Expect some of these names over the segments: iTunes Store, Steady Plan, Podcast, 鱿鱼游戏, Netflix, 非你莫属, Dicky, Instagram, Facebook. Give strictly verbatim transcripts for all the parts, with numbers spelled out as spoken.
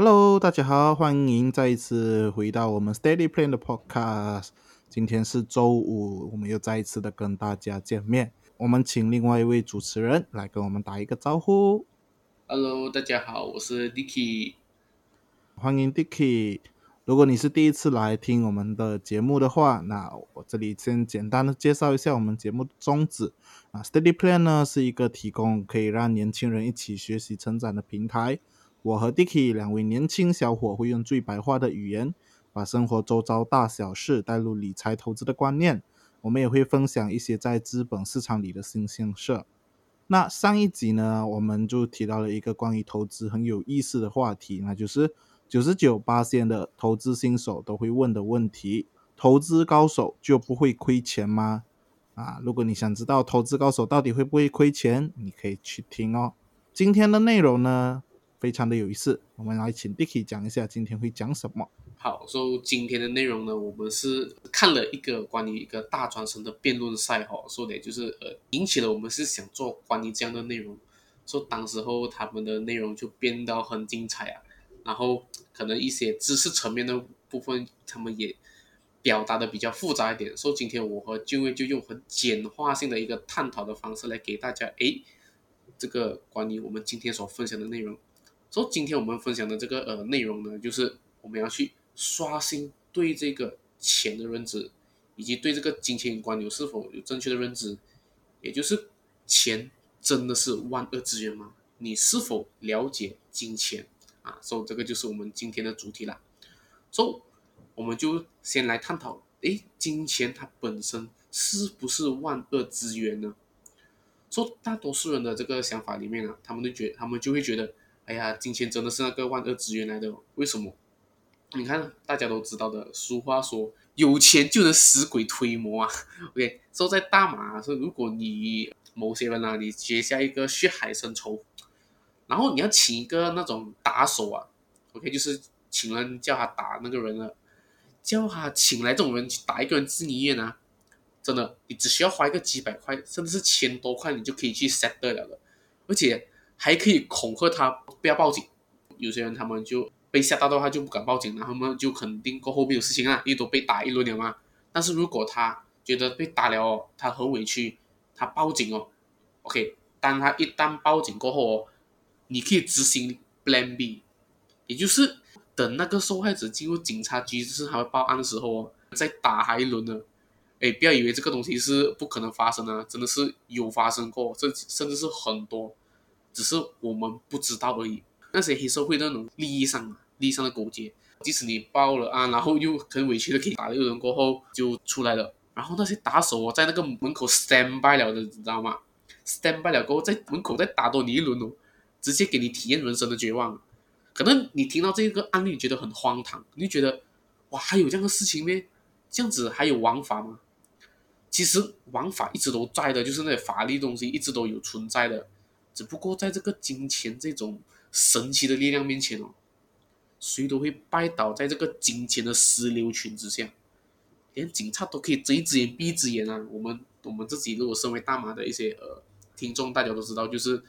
Hello， 大家好，欢迎再一次回到我们 Steady Plan 的 Podcast。 今天是周五，我们又再一次的跟大家见面。我们请另外一位主持人来跟我们打一个招呼。 Hello， 大家好，我是 Dicky。 欢迎 Dicky。 如果你是第一次来听我们的节目的话，那我这里先简单的介绍一下我们节目的宗旨。啊、Steady Plan 呢是一个提供可以让年轻人一起学习成长的平台。我和 Dicky 两位年轻小伙会用最白话的语言，把生活周遭大小事带入理财投资的观念。我们也会分享一些在资本市场里的新鲜事。那上一集呢，我们就提到了一个关于投资很有意思的话题，那就是 百分之九十九 的投资新手都会问的问题：投资高手就不会亏钱吗？啊，如果你想知道投资高手到底会不会亏钱，你可以去听哦。今天的内容呢非常的有意思，我们来请 Dicky 讲一下今天会讲什么。好，所以、so, 今天的内容呢，我们是看了一个关于一个大专生的辩论赛哈，所、so, 以就是呃引起了我们是想做关于这样的内容，所、so, 以当时候他们的内容就变到很精彩啊，然后可能一些知识层面的部分他们也表达的比较复杂一点，所、so, 以今天我和俊威就用很简化性的一个探讨的方式来给大家诶这个关于我们今天所分享的内容。所、so, 以今天我们分享的这个呃内容呢，就是我们要去刷新对这个钱的认知，以及对这个金钱观有是否有正确的认知，也就是钱真的是万恶之源吗？你是否了解金钱啊？所、so, 以这个就是我们今天的主题啦。所、so, 以我们就先来探讨，诶，金钱它本身是不是万恶之源呢？所、so, 以大多数人的这个想法里面啊，他们就觉得他们就会觉得。哎呀，金钱真的是那个万恶之源来的。为什么？你看大家都知道的，俗话说有钱就能使鬼推磨啊。OK， 所以在大马是，如果你某些人啊，你结下一个血海深仇，然后你要请一个那种打手啊 ，OK， 就是请人叫他打那个人了，叫他请来这种人去打一个人自己院啊，真的，你只需要花一个几百块，甚至是千多块，你就可以去 settle 了的，而且。还可以恐吓他不要报警，有些人他们就被吓到的话就不敢报警，然后他们就肯定过后面有事情啦，因为都被打一轮了嘛。但是如果他觉得被打了、哦、他很委屈，他报警哦 ，OK， 当他一旦报警过后、哦、你可以执行 Plan B， 也就是等那个受害者进入警察局，就是他会报案的时候、哦、再打他一轮呢。哎，不要以为这个东西是不可能发生的，真的是有发生过，甚至是很多。只是我们不知道而已。那些黑社会那种利益上、利益上的勾结，即使你报了案，然后又很委屈的可以打了一轮过后就出来了。然后那些打手、哦、在那个门口 stand by 了的，你知道吗 ？stand by 了过后，在门口再打多你一轮哦，直接给你体验人生的绝望。可能你听到这个案例，觉得很荒唐，你觉得哇，还有这样的事情咩？这样子还有王法吗？其实王法一直都在的，就是那些法律东西一直都有存在的。只不过在这个金钱这种神奇的力量面前、哦、谁都会拜倒在这个金钱的石榴裙之下，连警察都可以睁一只眼闭一只眼啊！我们我们自己如果身为大马的一些呃听众，大家都知道，就是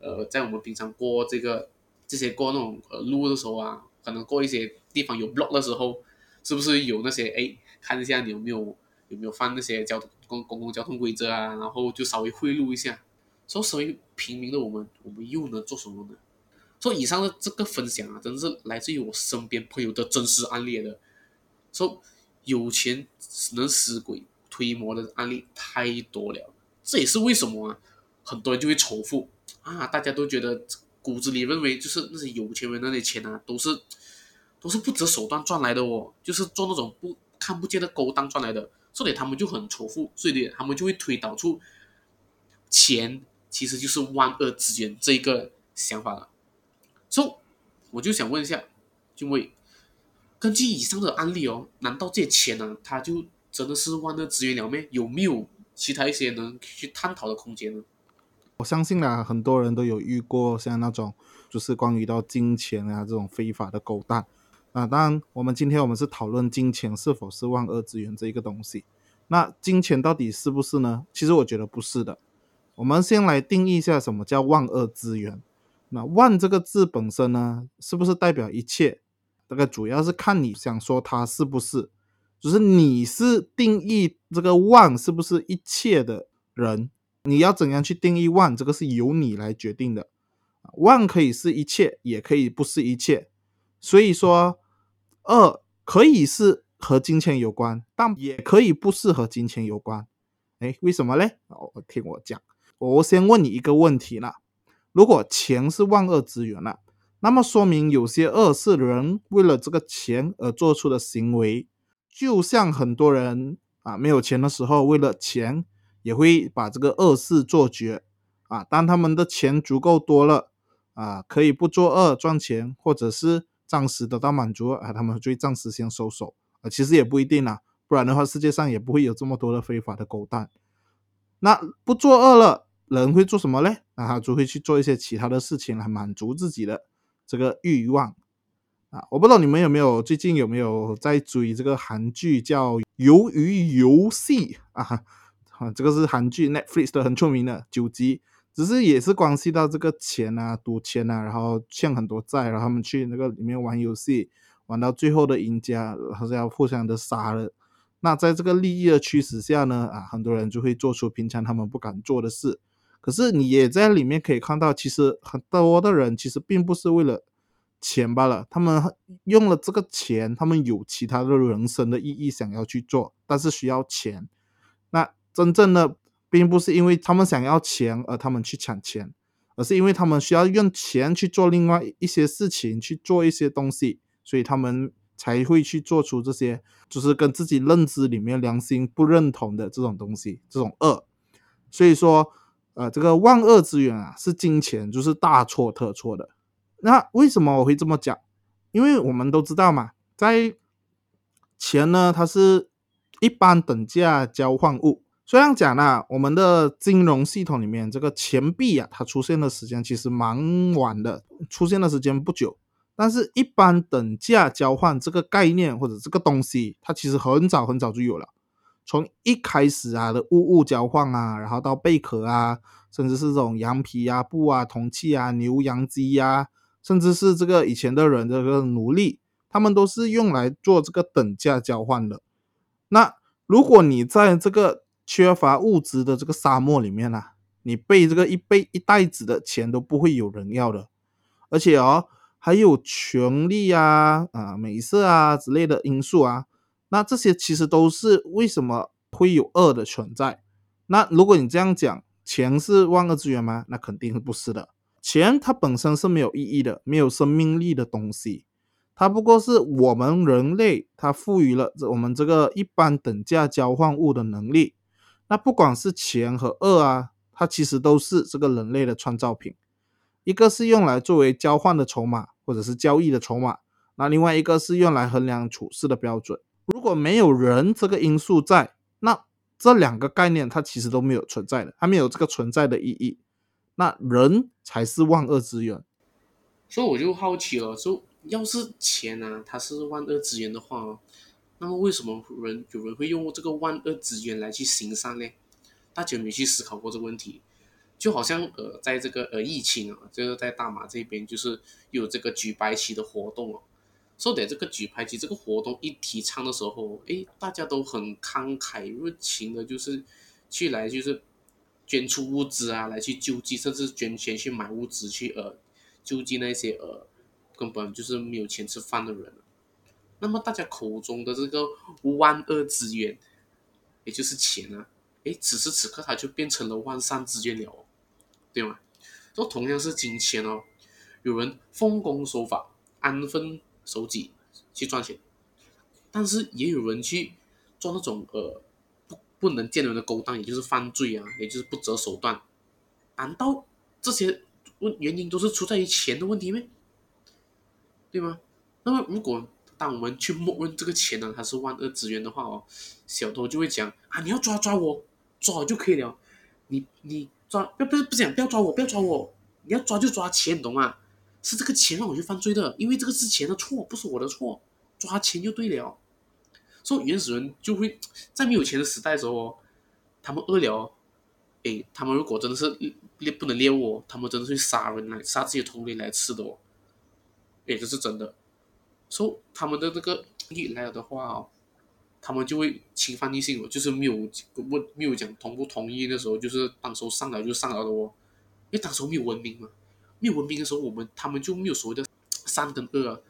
呃在我们平常过这个这些过那种呃路的时候啊，可能过一些地方有 block 的时候，是不是有那些哎看一下你有没有有没有犯那些交通公公共交通规则啊，然后就稍微贿赂一下。所以身为平民的我们，我们又能做什么呢？所以以上的这个分享啊，真的是来自于我身边朋友的真实案例的。所以有钱能使鬼推磨的案例太多了，这也是为什么啊，很多人就会仇富啊，大家都觉得骨子里认为就是那些有钱人那些钱啊，都是都是不择手段赚来的哦，就是做那种不看不见的勾当赚来的，所以他们就很仇富，所以他们就会推导出钱。其实就是万恶之源这一个想法了。所以我就想问一下，因为根据以上的案例哦，难道这些钱呢、啊，它就真的是万恶之源了吗？有没有其他一些能去探讨的空间呢？我相信啦，很多人都有遇过像那种就是关于到金钱啊这种非法的勾当。那当然，我们今天我们是讨论金钱是否是万恶之源这一个东西。那金钱到底是不是呢？其实我觉得不是的。我们先来定义一下什么叫万恶之源。那 one 这个字本身呢是不是代表一切，这个主要是看你想说它是不是，就是你是定义这个 one 是不是一切的人，你要怎样去定义 one 这个是由你来决定的。 one 可以是一切也可以不是一切，所以说二可以是和金钱有关，但也可以不是和金钱有关。诶，为什么呢？听我讲，我先问你一个问题啦，如果钱是万恶之源啦，那么说明有些恶是人为了这个钱而做出的行为，就像很多人啊没有钱的时候为了钱也会把这个恶事做绝啊。当他们的钱足够多了啊，可以不做恶赚钱，或者是暂时得到满足啊，他们就暂时先收手啊。其实也不一定啦，不然的话世界上也不会有这么多的非法的勾当。那不做恶了人会做什么呢？那他就会去做一些其他的事情来满足自己的这个欲望啊。我不知道你们有没有最近有没有在追这个韩剧叫《鱿鱼游戏》啊，这个是韩剧 Netflix 的很出名的九集，只是也是关系到这个钱啊，赌钱啊，然后欠很多债，然后他们去那个里面玩游戏，玩到最后的赢家好像要互相的杀了。那在这个利益的驱使下呢啊，很多人就会做出平常他们不敢做的事。可是你也在里面可以看到，其实很多的人其实并不是为了钱罢了，他们用了这个钱，他们有其他的人生的意义想要去做，但是需要钱。那真正的并不是因为他们想要钱而他们去抢钱，而是因为他们需要用钱去做另外一些事情，去做一些东西，所以他们才会去做出这些就是跟自己认知里面良心不认同的这种东西，这种恶。所以说呃，这个万恶之源啊是金钱，就是大错特错的。那为什么我会这么讲？因为我们都知道嘛，在钱呢它是一般等价交换物，虽然讲呢我们的金融系统里面这个钱币啊它出现的时间其实蛮晚的，出现的时间不久，但是一般等价交换这个概念或者这个东西它其实很早很早就有了，从一开始啊的物物交换啊，然后到贝壳啊，甚至是这种羊皮啊、布啊、铜器啊、牛羊鸡啊，甚至是这个以前的人这个奴隶，他们都是用来做这个等价交换的。那如果你在这个缺乏物质的这个沙漠里面啊，你被这个一被一袋子的钱都不会有人要的，而且哦还有权力啊、啊美色啊之类的因素啊。那这些其实都是为什么会有恶的存在。那如果你这样讲钱是万恶之源吗？那肯定不是的，钱它本身是没有意义的，没有生命力的东西，它不过是我们人类它赋予了我们这个一般等价交换物的能力。那不管是钱和恶啊，它其实都是这个人类的创造品，一个是用来作为交换的筹码或者是交易的筹码，那另外一个是用来衡量处事的标准。如果没有人这个因素在，那这两个概念它其实都没有存在的，它没有这个存在的意义，那人才是万恶之源。所以我就好奇了，就要是钱啊它是万恶之源的话、哦、那么为什么人有人会用这个万恶之源来去行善呢？大家有没有去思考过这个问题？就好像呃，在这个呃疫情啊，就是在大马这边就是有这个举白旗的活动哦、啊。所以这个举白旗这个活动一提倡的时候，诶，大家都很慷慨热情的，就是去来就是捐出物资啊，来去救济，甚至捐钱去买物资去呃救济那些呃根本就是没有钱吃饭的人。那么大家口中的这个万恶之源，也就是钱啊，诶，此时此刻它就变成了万善之源了、哦，对吗？就同样是金钱哦，有人奉公守法，安分手机去赚钱，但是也有人去做那种呃 不, 不能见人的勾当，也就是犯罪啊，也就是不择手段。难道这些原因都是出在于钱的问题吗？对吗？那么如果当我们去默认这个钱呢、啊，它是万恶之源的话哦，小偷就会讲啊，你要抓抓我，抓我就可以了，你你抓不要不要不讲，不要抓我，不要抓我，你要抓就抓钱，懂吗？是这个钱让我去犯罪的，因为这个是钱的错，不是我的错，抓钱就对了。所以原始人就会在没有钱的时代的时候，他们饿了，诶，他们如果真的是不能猎物，他们真的是会杀人来杀自己的同类来吃的哦，诶，这是真的。所以他们的这个一来了的话、哦、他们就会侵犯异性，就是没有没有讲同不同意，那时候就是当时候上来就上来了哦，因为当时候没有文明嘛，没有文明的时候，我们他们就没有所谓的三跟二、啊。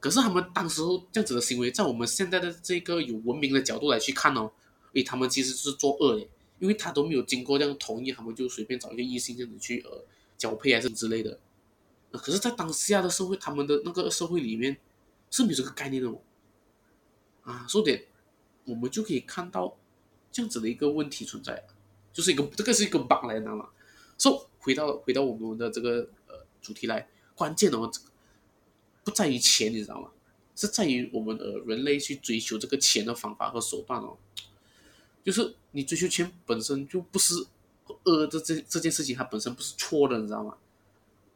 可是他们当时候这样子的行为，在我们现在的这个有文明的角度来去看哦，诶，他们其实是作恶的。因为他都没有经过这样同意，他们就随便找一个异性这样子去呃交配还是之类的、呃。可是，在当下的社会，他们的那个社会里面是没有这个概念的哦。啊，所以我们就可以看到这样子的一个问题存在，就是一个这个是一个 bug 来的嘛。所、so, 以回到回到我们的这个呃主题来，关键哦不在于钱，你知道吗？是在于我们呃人类去追求这个钱的方法和手段哦。就是你追求钱本身就不是恶的 这, 这件事情，它本身不是错的，你知道吗？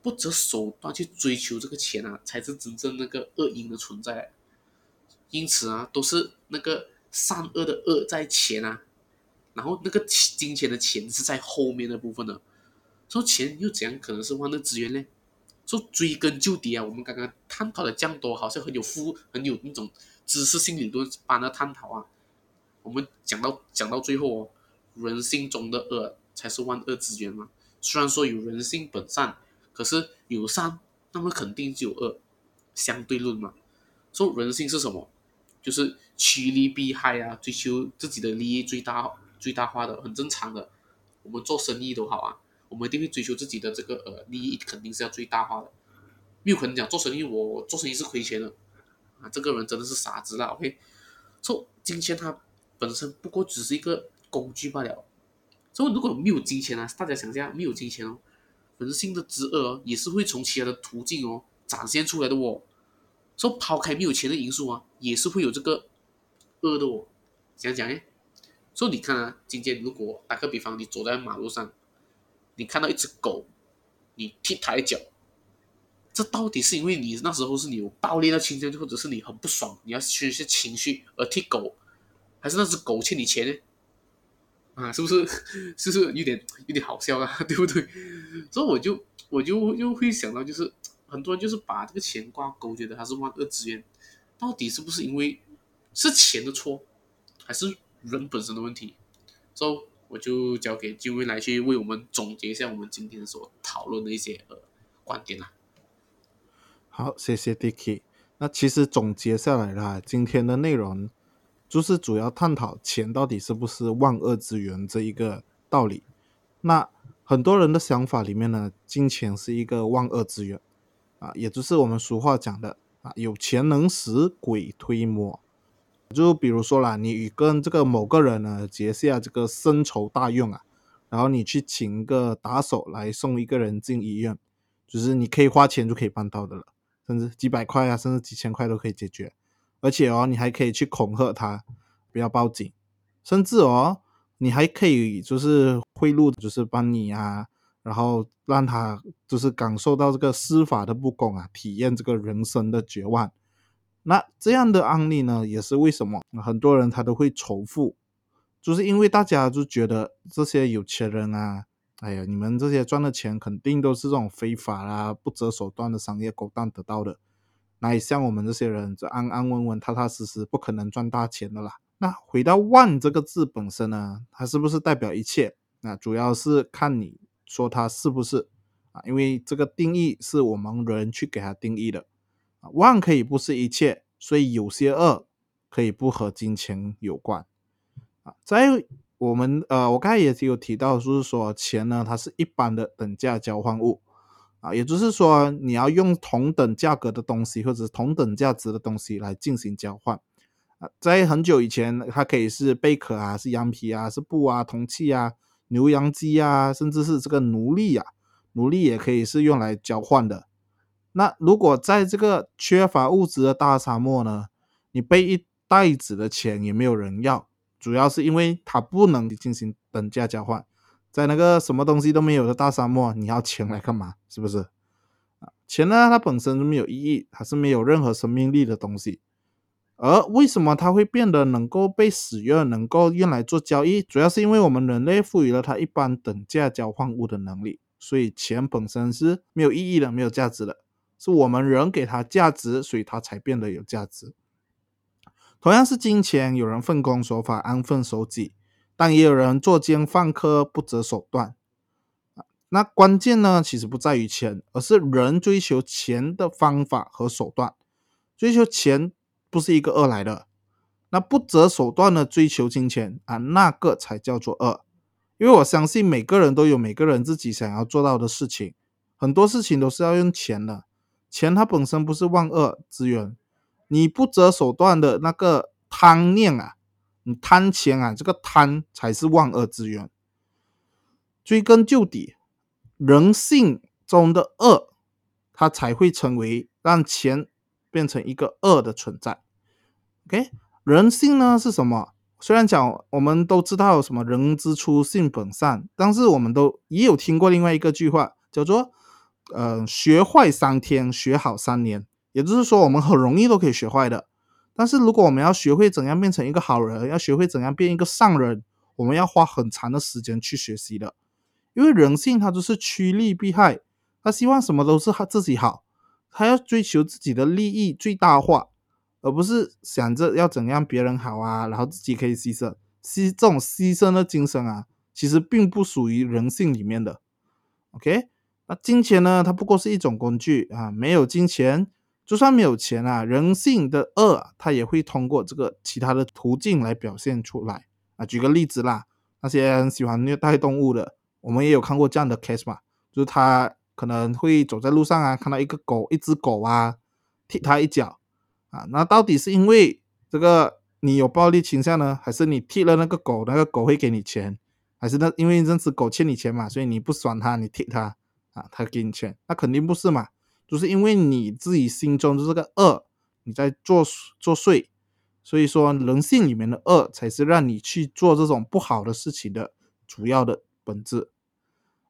不择手段去追求这个钱啊，才是真正那个恶因的存在。因此啊，都是那个善恶的恶在前啊，然后那个金钱的钱是在后面的部分的。所以钱又怎样可能是万恶之源呢？所以追根究底啊，我们刚刚探讨的这样多，好像很有富很有那种知识性理论般的探讨啊。我们讲 到, 讲到最后、哦、人性中的恶才是万恶之源嘛。虽然说有人性本善，可是有善那么肯定就有恶，相对论嘛。所以人性是什么？就是趋利避害啊，追求自己的利益最大最大化的，很正常的。我们做生意都好啊，我们一定会追求自己的这个、呃、利益肯定是要最大化的。没有可能讲做生意我做生意是亏钱的、啊、这个人真的是傻子啦 OK。 所以今天他本身不过只是一个工具罢了。所以如果没有金钱、啊、大家想一下，没有金钱、哦、人性的之恶、哦、也是会从其他的途径、哦、展现出来的哦。所以抛开没有钱的因素、啊、也是会有这个恶的哦。讲讲耶，所以你看啊，今天如果打个比方，你走在马路上，你看到一只狗，你踢它一脚，这到底是因为你那时候是你有暴力的倾向，或者是你很不爽，你要宣泄情绪而踢狗？还是那只狗欠你钱呢？啊，是不是？是不是有点有点好笑啊？对不对？所以我就我就又会想到，就是很多人就是把这个钱挂钩，觉得它是万恶之源，到底是不是因为是钱的错，还是人本身的问题？所以我就交给金威来去为我们总结一下我们今天所讨论的一些呃观点啦。好，谢谢 Dicky。那其实总结下来啦，今天的内容，就是主要探讨钱到底是不是万恶之源这一个道理。那很多人的想法里面呢，金钱是一个万恶之源、啊、也就是我们俗话讲的、啊、有钱能使鬼推磨。就比如说啦，你跟这个某个人呢结下这个深仇大怨啊，然后你去请一个打手来送一个人进医院，就是你可以花钱就可以办到的了，甚至几百块啊，甚至几千块都可以解决。而且哦，你还可以去恐吓他不要报警，甚至哦，你还可以就是贿赂，就是帮你啊，然后让他就是感受到这个司法的不公啊，体验这个人生的绝望。那这样的案例呢，也是为什么很多人他都会仇富，就是因为大家就觉得这些有钱人啊，哎呀，你们这些赚的钱肯定都是这种非法啊、不择手段的商业勾当得到的。那也像我们这些人就安安稳稳踏踏实实不可能赚大钱的啦。那回到万这个字本身呢，它是不是代表一切？那主要是看你说它是不是、啊、因为这个定义是我们人去给它定义的、啊、万可以不是一切，所以有些恶可以不和金钱有关、啊、在我们呃，我刚才也有提到，就是说钱呢它是一般的等价交换物啊，也就是说你要用同等价格的东西或者同等价值的东西来进行交换、啊、在很久以前它可以是贝壳啊，是羊皮啊，是布啊，铜器啊，牛羊鸡啊，甚至是这个奴隶啊，奴隶也可以是用来交换的。那如果在这个缺乏物质的大沙漠呢，你背一袋子的钱也没有人要，主要是因为它不能进行等价交换。在那个什么东西都没有的大沙漠，你要钱来干嘛？是不是？钱呢，它本身就没有意义，它是没有任何生命力的东西。而为什么它会变得能够被使用，能够用来做交易，主要是因为我们人类赋予了它一般等价交换物的能力。所以钱本身是没有意义的，没有价值的，是我们人给它价值，所以它才变得有价值。同样是金钱，有人奉公守法，安分守己，但也有人作奸犯科，不择手段。那关键呢，其实不在于钱，而是人追求钱的方法和手段。追求钱不是一个恶来的，那不择手段的追求金钱啊，那个才叫做恶。因为我相信每个人都有每个人自己想要做到的事情，很多事情都是要用钱的。钱它本身不是万恶之源，你不择手段的那个贪念啊，你贪钱啊，这个贪才是万恶之源。追根究底，人性中的恶，它才会成为让钱变成一个恶的存在。 OK， 人性呢是什么？虽然讲我们都知道什么人之初性本善，但是我们都也有听过另外一个句话叫做呃，学坏三天学好三年，也就是说我们很容易都可以学坏的，但是如果我们要学会怎样变成一个好人，要学会怎样变一个善人，我们要花很长的时间去学习的。因为人性它就是趋利避害，他希望什么都是他自己好，他要追求自己的利益最大化，而不是想着要怎样别人好啊，然后自己可以牺牲。这种牺牲的精神啊，其实并不属于人性里面的。 OK， 那金钱呢，它不过是一种工具啊，没有金钱，就算没有钱啊，人性的恶啊，它也会通过这个其他的途径来表现出来啊。举个例子啦，那些很喜欢虐待动物的，我们也有看过这样的 case 嘛，就是他可能会走在路上啊，看到一个狗，一只狗啊，踢它一脚啊，那到底是因为这个你有暴力倾向呢，还是你踢了那个狗，那个狗会给你钱，还是那因为那只狗欠你钱嘛，所以你不爽它，你踢它啊，它给你钱？那肯定不是嘛，就是因为你自己心中的这个恶你在作作祟，所以说人性里面的恶才是让你去做这种不好的事情的主要的本质。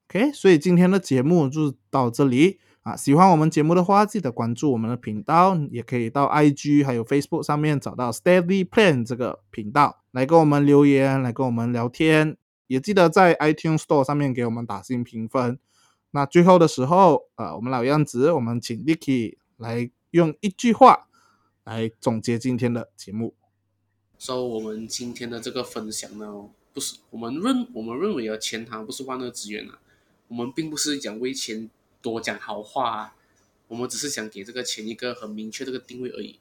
OK， 所以今天的节目就到这里啊。喜欢我们节目的话，记得关注我们的频道，也可以到 I G 还有 Facebook 上面找到 Steady Plan 这个频道，来跟我们留言，来跟我们聊天，也记得在 iTunes Store 上面给我们打星评分。那最后的时候呃，我们老样子，我们请 Dicky 来用一句话来总结今天的节目。 So 我们今天的这个分享呢，不是我们认我们认为啊，钱它不是万恶之源啊，我们并不是讲为钱多讲好话啊，我们只是想给这个钱一个很明确的一个定位而已。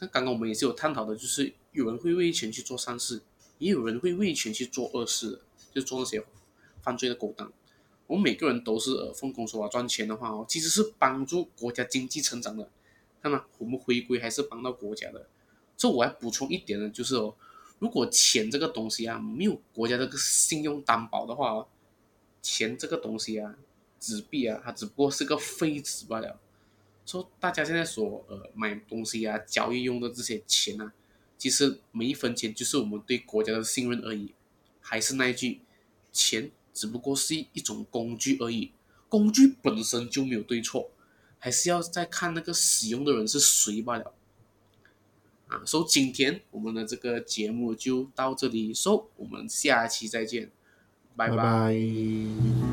那刚刚我们也是有探讨的，就是有人会为钱去做善事，也有人会为钱去做恶事，就做那些犯罪的勾当。我们每个人都是呃奉公守法赚钱的话哦，其实是帮助国家经济成长的，那么我们回归还是帮到国家的。这我还补充一点呢，就是哦，如果钱这个东西啊，没有国家这个信用担保的话哦，钱这个东西啊，纸币啊，它只不过是个废纸罢了。说大家现在所呃买东西啊、交易用的这些钱啊，其实每一分钱就是我们对国家的信任而已。还是那一句，钱只不过是一种工具而已，工具本身就没有对错，还是要再看那个使用的人是谁罢了。啊，所以今天我们的这个节目就到这里，所以我们下期再见，拜拜。拜拜。